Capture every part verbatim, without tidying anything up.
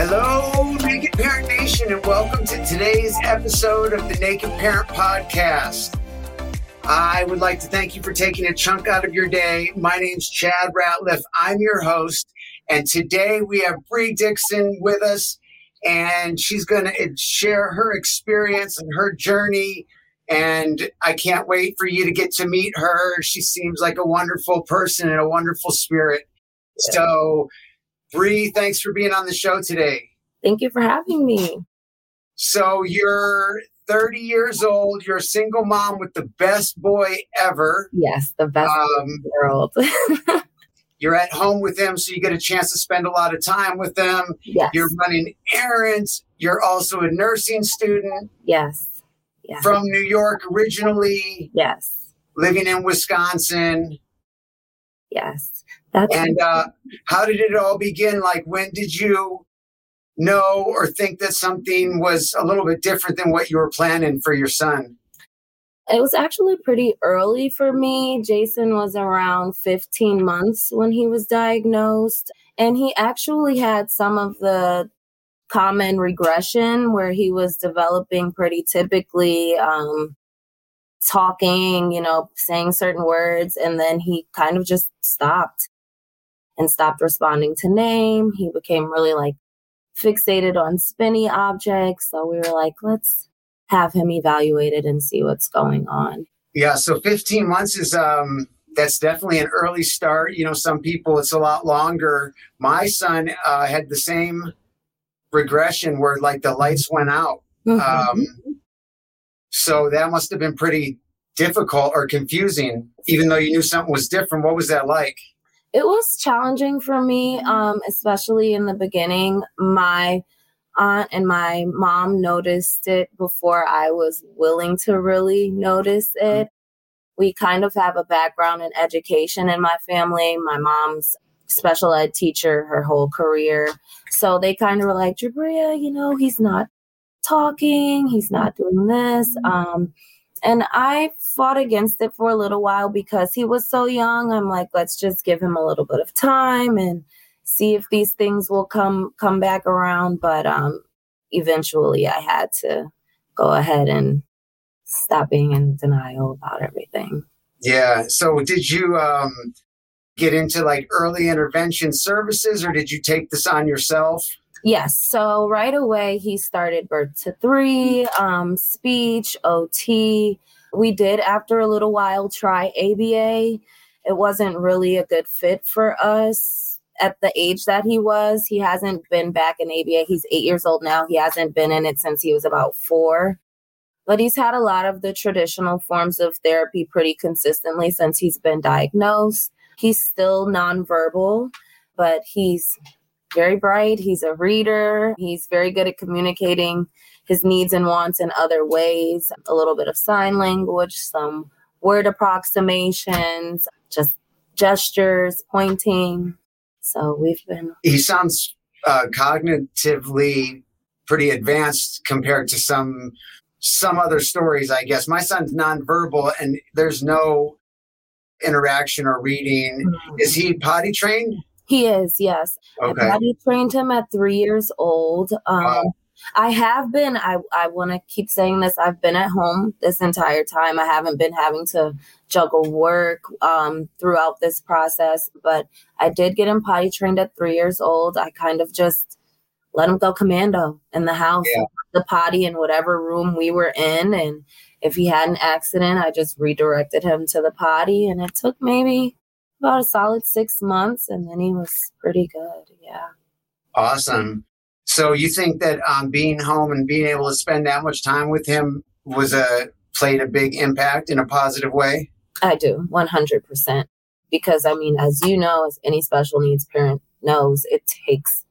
Hello, Naked Parent Nation, and welcome to today's episode of the Naked Parent Podcast. I would like to thank you for taking a chunk out of your day. My name's Chad Ratliff. I'm your host, and today we have Bree Dixon with us, and she's going to share her experience and her journey, and I can't wait for you to get to meet her. She seems like a wonderful person and a wonderful spirit. So, Bree, thanks for being on the show today. Thank you for having me. So you're thirty years old. You're a single mom with the best boy ever. Yes, the best um, boy in the world. You're at home with him, so you get a chance to spend a lot of time with them. Yes. You're running errands. You're also a nursing student. Yes. yes. From New York originally. Yes. Living in Wisconsin. Yes. That's and uh, how did it all begin? Like, when did you know or think that something was a little bit different than what you were planning for your son? It was actually pretty early for me. Jason was around fifteen months when he was diagnosed. And he actually had some of the common regression where he was developing pretty typically um, talking, you know, saying certain words. And then he kind of just stopped. And stopped responding to name. He became really like fixated on spinny objects. So we were like, let's have him evaluated and see what's going on. Yeah. So fifteen months is um, that's definitely an early start. You know, some people it's a lot longer. My son uh, had the same regression where like the lights went out. Mm-hmm. Um, so that must have been pretty difficult or confusing, even though you knew something was different. What was that like? It was challenging for me, um, especially in the beginning. My aunt and my mom noticed it before I was willing to really notice it. We kind of have a background in education in my family. My mom's special ed teacher her whole career. So they kind of were like, Jabriaeea, you know, he's not talking. He's not doing this. Um And I fought against it for a little while because he was so young. I'm like, let's just give him a little bit of time and see if these things will come come back around. But um, eventually I had to go ahead and stop being in denial about everything. Yeah. So did you um, get into like early intervention services, or did you take this on yourself? Yes. So right away, he started birth to three, um, speech, O T. We did, after a little while, try A B A. It wasn't really a good fit for us at the age that he was. He hasn't been back in A B A. He's eight years old now. He hasn't been in it since he was about four. But he's had a lot of the traditional forms of therapy pretty consistently since he's been diagnosed. He's still nonverbal, but he's very bright. He's a reader. He's very good at communicating his needs and wants in other ways. A little bit of sign language, some word approximations, just gestures, pointing. So we've been... He sounds uh, cognitively pretty advanced compared to some some other stories, I guess. My son's nonverbal, and there's no interaction or reading. Mm-hmm. Is he potty trained? He is, yes. Okay. I potty trained him at three years old. Um, wow. I have been, I, I want to keep saying this, I've been at home this entire time. I haven't been having to juggle work um, throughout this process, but I did get him potty trained at three years old. I kind of just let him go commando in the house, yeah. The potty in whatever room we were in. And if he had an accident, I just redirected him to the potty, and it took maybe about a solid six months, and then he was pretty good, yeah. Awesome. So you think that um, being home and being able to spend that much time with him was a played a big impact in a positive way? I do, one hundred percent. Because, I mean, as you know, as any special needs parent knows, it takes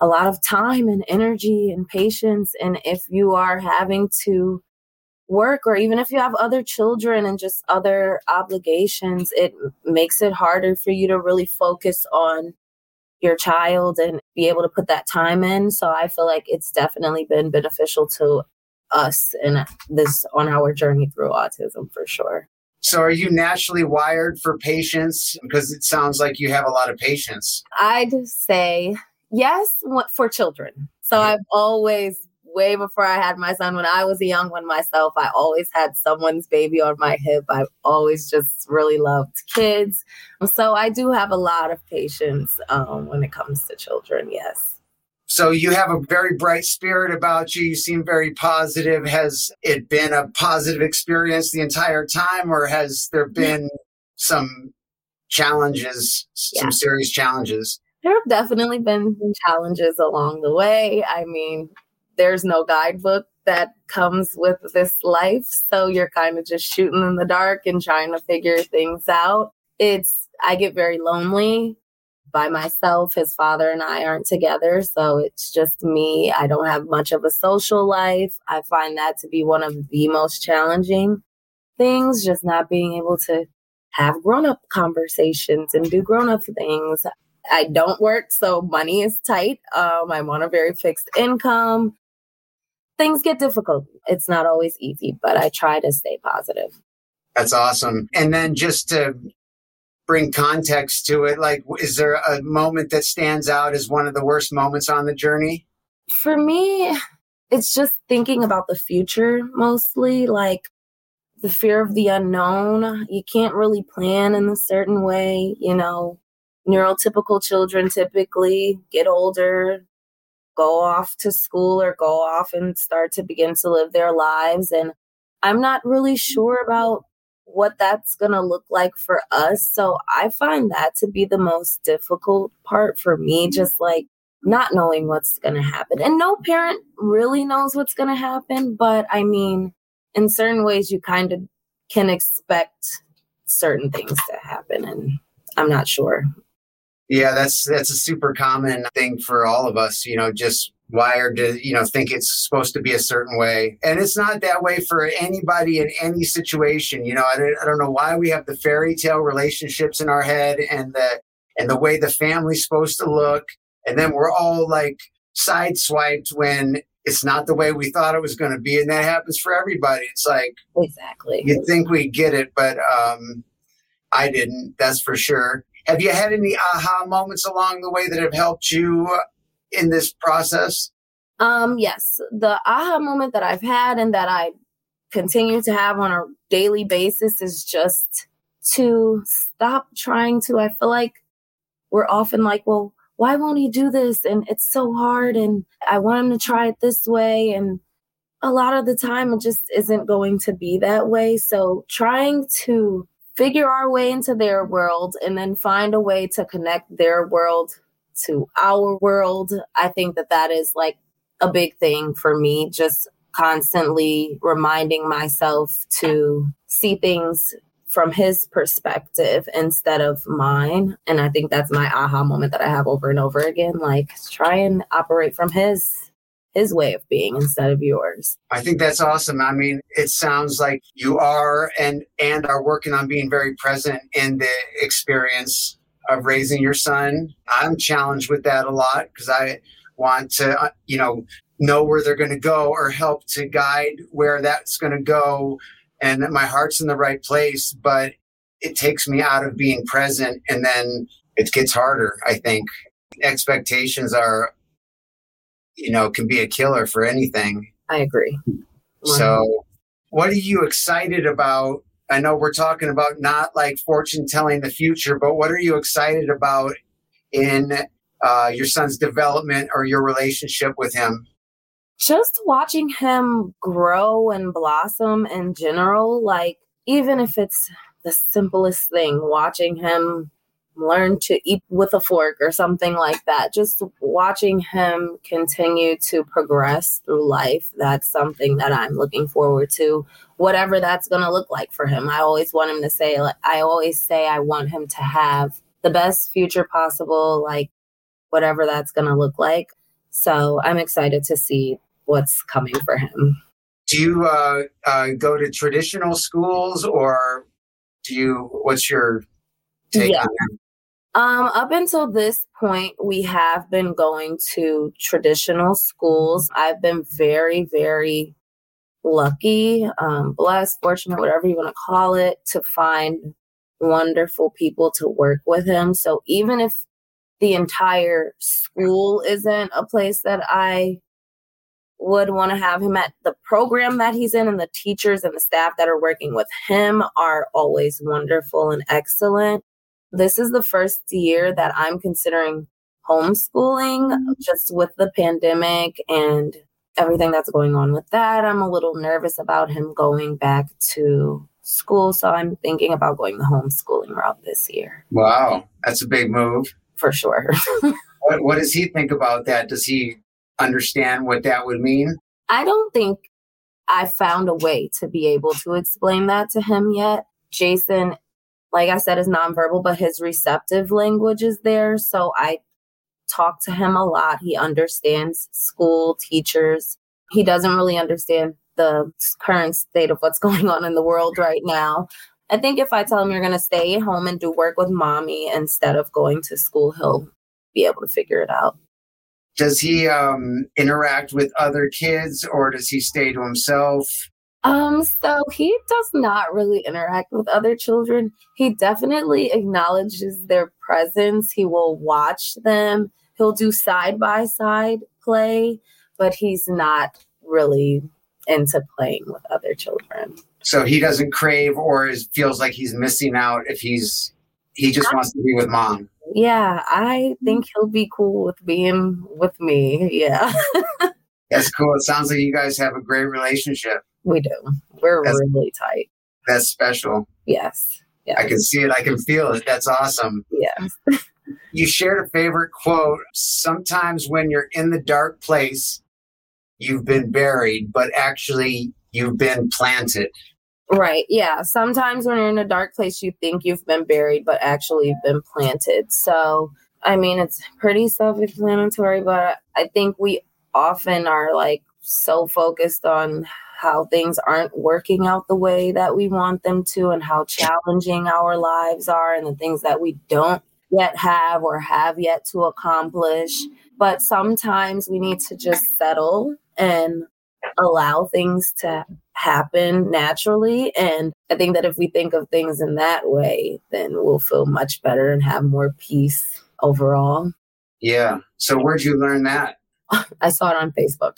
a lot of time and energy and patience. And if you are having to work, or even if you have other children and just other obligations, it makes it harder for you to really focus on your child and be able to put that time in. So I feel like it's definitely been beneficial to us and this on our journey through autism for sure. So are you naturally wired for patience? Because it sounds like you have a lot of patience. I'd say yes, for children. So I've always, way before I had my son, when I was a young one myself, I always had someone's baby on my hip. I've always just really loved kids. So I do have a lot of patience um, when it comes to children, yes. So you have a very bright spirit about you. You seem very positive. Has it been a positive experience the entire time, or has there been some challenges, yeah. some serious challenges? There have definitely been challenges along the way. I mean, there's no guidebook that comes with this life. So you're kind of just shooting in the dark and trying to figure things out. It's, I get very lonely. By myself, his father and I aren't together, so it's just me. I don't have much of a social life. I find that to be one of the most challenging things, just not being able to have grown-up conversations and do grown-up things. I don't work, so money is tight. Um, I'm on a very fixed income. Things get difficult. It's not always easy, but I try to stay positive. That's awesome. And then just to bring context to it, like, is there a moment that stands out as one of the worst moments on the journey? For me, it's just thinking about the future mostly, like the fear of the unknown. You can't really plan in a certain way. You know, neurotypical children typically get older, go off to school or go off and start to begin to live their lives. And I'm not really sure about what that's going to look like for us. So I find that to be the most difficult part for me, just like not knowing what's going to happen. And no parent really knows what's going to happen. But I mean, in certain ways, you kind of can expect certain things to happen. And I'm not sure. Yeah, that's that's a super common thing for all of us, you know, just wired to, you know, think it's supposed to be a certain way. And it's not that way for anybody in any situation. You know, I don't, I don't know why we have the fairy tale relationships in our head and the, and the way the family's supposed to look. And then we're all like sideswiped when it's not the way we thought it was going to be. And that happens for everybody. It's like, exactly. You think we get it, but um, I didn't, that's for sure. Have you had any aha moments along the way that have helped you in this process? Um, yes. The aha moment that I've had and that I continue to have on a daily basis is just to stop trying to. I feel like we're often like, well, why won't he do this? And it's so hard. And I want him to try it this way. And a lot of the time it just isn't going to be that way. So trying to figure our way into their world and then find a way to connect their world to our world. I think that that is like a big thing for me, just constantly reminding myself to see things from his perspective instead of mine. And I think that's my aha moment that I have over and over again, like try and operate from his his way of being instead of yours. I think that's awesome. I mean, it sounds like you are and and are working on being very present in the experience of raising your son. I'm challenged with that a lot because I want to, you know, know where they're going to go or help to guide where that's going to go. And my heart's in the right place, but it takes me out of being present. And then it gets harder, I think. Expectations are, you know, can be a killer for anything. I agree. Wow. So what are you excited about? I know we're talking about not like fortune telling the future, but what are you excited about in uh, your son's development or your relationship with him? Just watching him grow and blossom in general, like even if it's the simplest thing, watching him learn to eat with a fork or something like that. Just watching him continue to progress through life, that's something that I'm looking forward to, whatever that's going to look like for him. I always want him to say, like, I always say I want him to have the best future possible, like whatever that's going to look like. So I'm excited to see what's coming for him. Do you uh, uh, go to traditional schools, or do you, what's your take yeah. on that? Um, up until this point, we have been going to traditional schools. I've been very, very lucky, um, blessed, fortunate, whatever you want to call it, to find wonderful people to work with him. So even if the entire school isn't a place that I would want to have him at, the program that he's in and the teachers and the staff that are working with him are always wonderful and excellent. This is the first year that I'm considering homeschooling, just with the pandemic and everything that's going on with that. I'm a little nervous about him going back to school, so I'm thinking about going the homeschooling route this year. Wow, that's a big move. For sure. What, what does he think about that? Does he understand what that would mean? I don't think I found a way to be able to explain that to him yet. Jason, like I said, is nonverbal, but his receptive language is there. So I talk to him a lot. He understands school, teachers. He doesn't really understand the current state of what's going on in the world right now. I think if I tell him you're going to stay home and do work with mommy instead of going to school, he'll be able to figure it out. Does he um, interact with other kids, or does he stay to himself? Um, so he does not really interact with other children. He definitely acknowledges their presence. He will watch them. He'll do side-by-side play, but he's not really into playing with other children. So he doesn't crave or is, feels like he's missing out if he's, he just wants to be with mom. Yeah, I think he'll be cool with being with me. Yeah. That's cool. It sounds like you guys have a great relationship. We do. We're that's, really tight. That's special. Yes. yes. I can see it. I can feel it. That's awesome. Yes. You shared a favorite quote. Sometimes when you're in the dark place, you've been buried, but actually you've been planted. Right. Yeah. Sometimes when you're in a dark place, you think you've been buried, but actually you've been planted. So, I mean, it's pretty self-explanatory, but I think we often are like so focused on how things aren't working out the way that we want them to and how challenging our lives are and the things that we don't yet have or have yet to accomplish. But sometimes we need to just settle and allow things to happen naturally. And I think that if we think of things in that way, then we'll feel much better and have more peace overall. Yeah. So where'd you learn that? I saw it on Facebook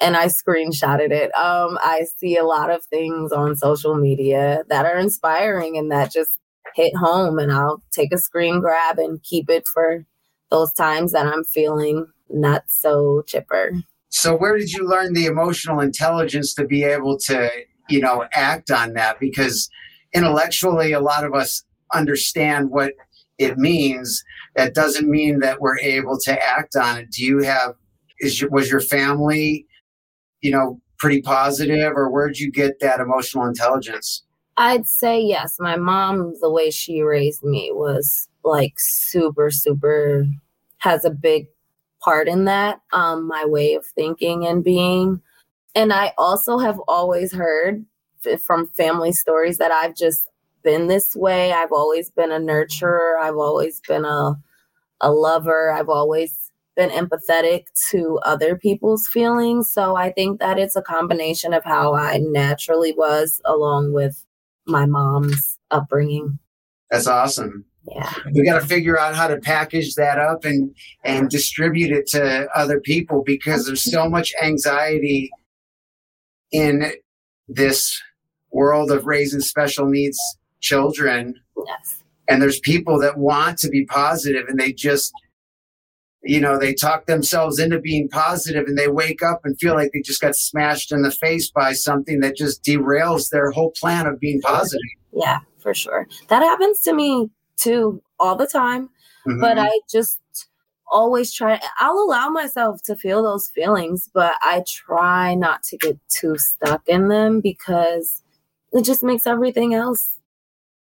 and I screenshotted it. Um, I see a lot of things on social media that are inspiring and that just hit home, and I'll take a screen grab and keep it for those times that I'm feeling not so chipper. So where did you learn the emotional intelligence to be able to, you know, act on that? Because intellectually, a lot of us understand what it means. That doesn't mean that we're able to act on it. Do you have, is your, was your family, you know, pretty positive, or where'd you get that emotional intelligence? I'd say yes. My mom, the way she raised me was like super, super, has a big part in that, um, my way of thinking and being. And I also have always heard f- from family stories that I've just been this way. I've always been a nurturer. I've always been a, a lover. I've always been empathetic to other people's feelings. So I think that it's a combination of how I naturally was along with my mom's upbringing. That's awesome. Yeah. We got to figure out how to package that up and, and distribute it to other people, because there's so much anxiety in this world of raising special needs children. Yes. And there's people that want to be positive and they just, you know, they talk themselves into being positive and they wake up and feel like they just got smashed in the face by something that just derails their whole plan of being positive. Yeah, for sure. That happens to me too all the time, mm-hmm. but I just always try. I'll allow myself to feel those feelings, but I try not to get too stuck in them because it just makes everything else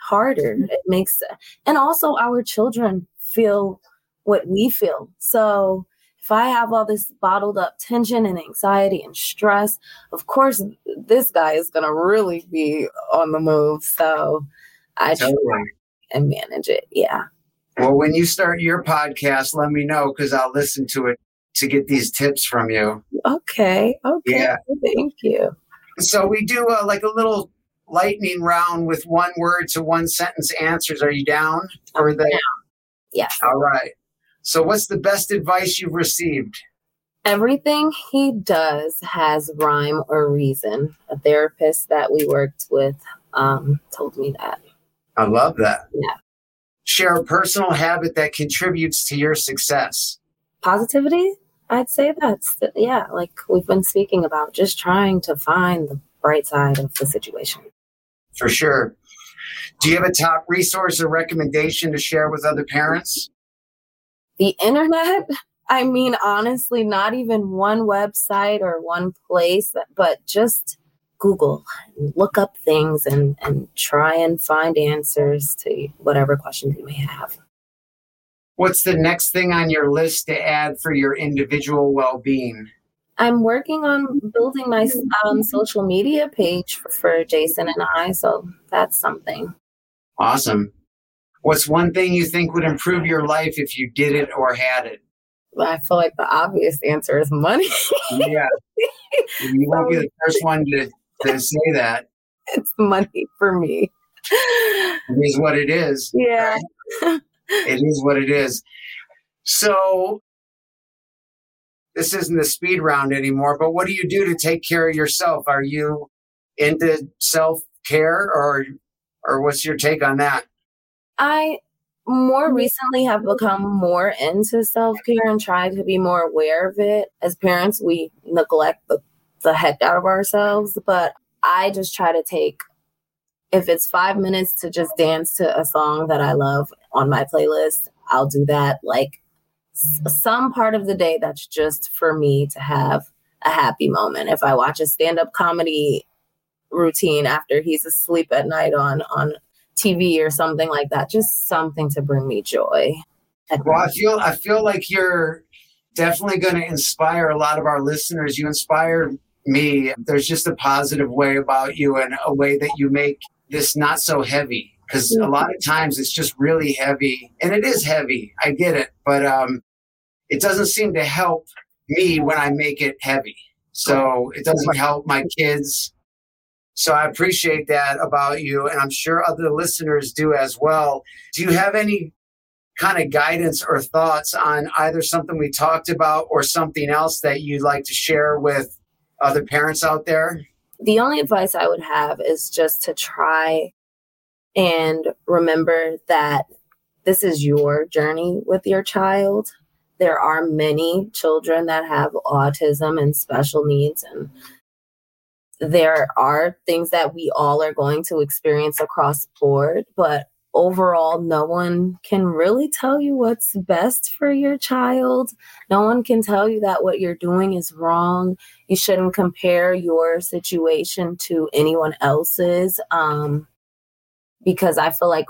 harder. It makes, and also our children feel what we feel. So if I have all this bottled up tension and anxiety and stress, of course, this guy is going to really be on the move. So I try and manage it. Yeah. Well, when you start your podcast, let me know because I'll listen to it to get these tips from you. Okay. Okay. Yeah. Thank you. So we do uh, like a little lightning round with one word to one sentence answers. Are you down? Or are they? Down. Yes. All right. So what's the best advice you've received? Everything he does has rhyme or reason. A therapist that we worked with um, told me that. I love that. Yeah. Share a personal habit that contributes to your success. Positivity, I'd say that's, the, yeah, like we've been speaking about, just trying to find the bright side of the situation. For sure. Do you have a top resource or recommendation to share with other parents? The internet, I mean, honestly, not even one website or one place, but just Google, look up things and, and try and find answers to whatever questions you may have. What's the next thing on your list to add for your individual well-being? I'm working on building my um, social media page for, for Jason and I, so that's something. Awesome. What's one thing you think would improve your life if you did it or had it? I feel like the obvious answer is money. Yeah. You won't be the first one to, to say that. It's money for me. It is what it is. Yeah. Right? It is what it is. So this isn't the speed round anymore, but what do you do to take care of yourself? Are you into self-care or or what's your take on that? I more recently have become more into self-care and try to be more aware of it. As parents, we neglect the, the heck out of ourselves, but I just try to take, if it's five minutes to just dance to a song that I love on my playlist, I'll do that. Like s- some part of the day that's just for me to have a happy moment. If I watch a stand-up comedy routine after he's asleep at night on, on, T V or something like that, just something to bring me joy. Well, I feel I feel like you're definitely going to inspire a lot of our listeners. You inspire me. There's just a positive way about you and a way that you make this not so heavy, because a lot of times it's just really heavy, and it is heavy. I get it, but um, it doesn't seem to help me when I make it heavy. So it doesn't help my kids. So I appreciate that about you, and I'm sure other listeners do as well. Do you have any kind of guidance or thoughts on either something we talked about or something else that you'd like to share with other parents out there? The only advice I would have is just to try and remember that this is your journey with your child. There are many children that have autism and special needs, and there are things that we all are going to experience across the board, but overall, no one can really tell you what's best for your child. No one can tell you that what you're doing is wrong. You shouldn't compare your situation to anyone else's, um, because I feel like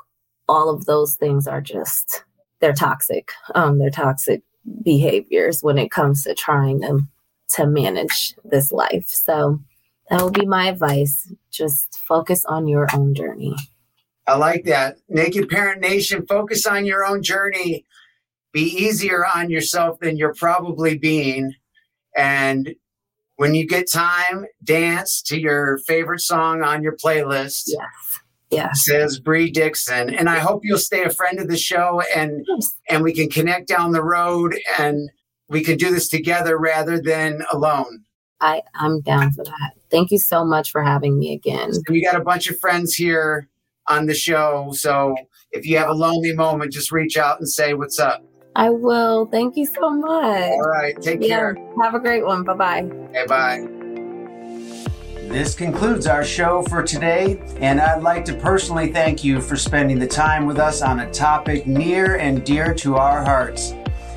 all of those things are just, they're toxic. Um, they're toxic behaviors when it comes to trying to, to manage this life. So that would be my advice. Just focus on your own journey. I like that. Naked Parent Nation, focus on your own journey. Be easier on yourself than you're probably being. And when you get time, dance to your favorite song on your playlist. Yes. Yes. Says Bree Dixon. And I hope you'll stay a friend of the show and, and we can connect down the road and we can do this together rather than alone. I, I'm down for that. Thank you so much for having me again. So we got a bunch of friends here on the show. So if you have a lonely moment, just reach out and say what's up. I will. Thank you so much. All right. Take yeah, care. Have a great one. Bye-bye. Okay, bye. This concludes our show for today, and I'd like to personally thank you for spending the time with us on a topic near and dear to our hearts.